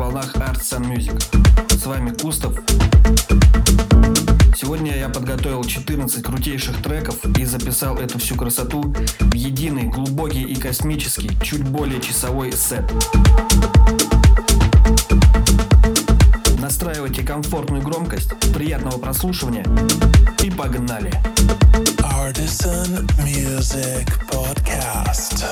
волнах Arts and Music. С вами Кустов. Сегодня я подготовил 14 крутейших треков и записал эту всю красоту в единый, глубокий и космический, чуть более часовой сет. Настраивайте комфортную громкость, приятного прослушивания и погнали! Artisan Music Podcast.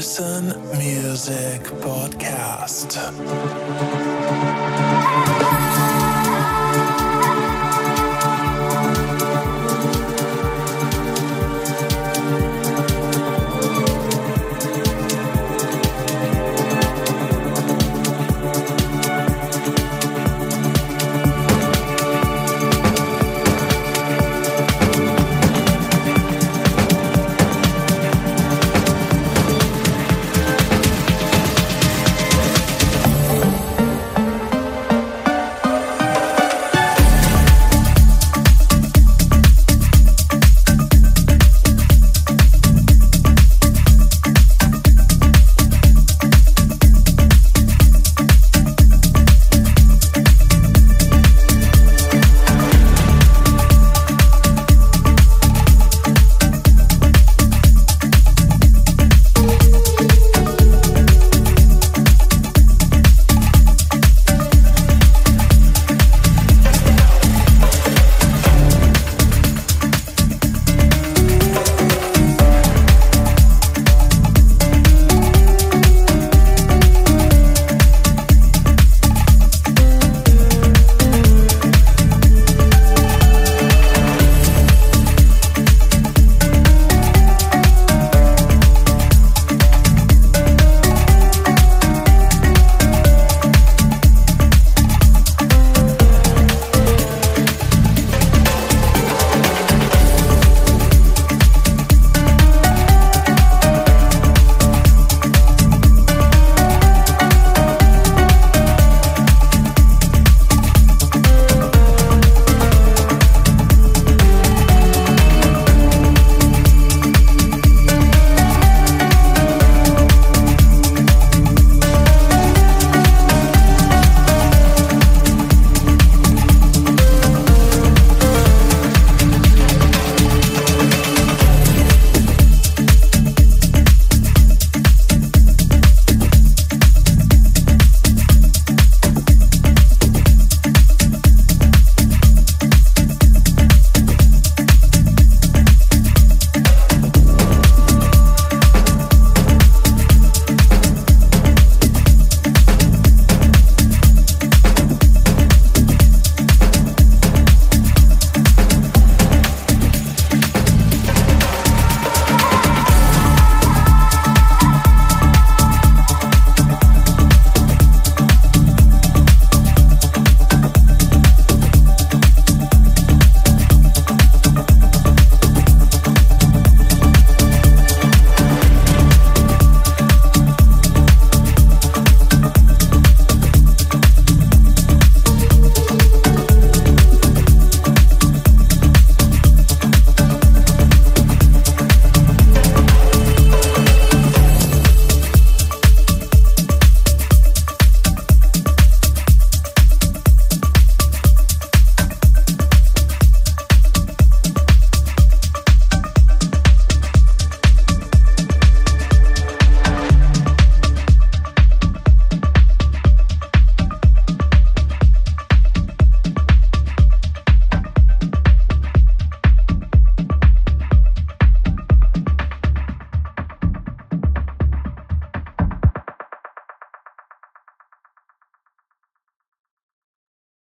Medicine Music Podcast.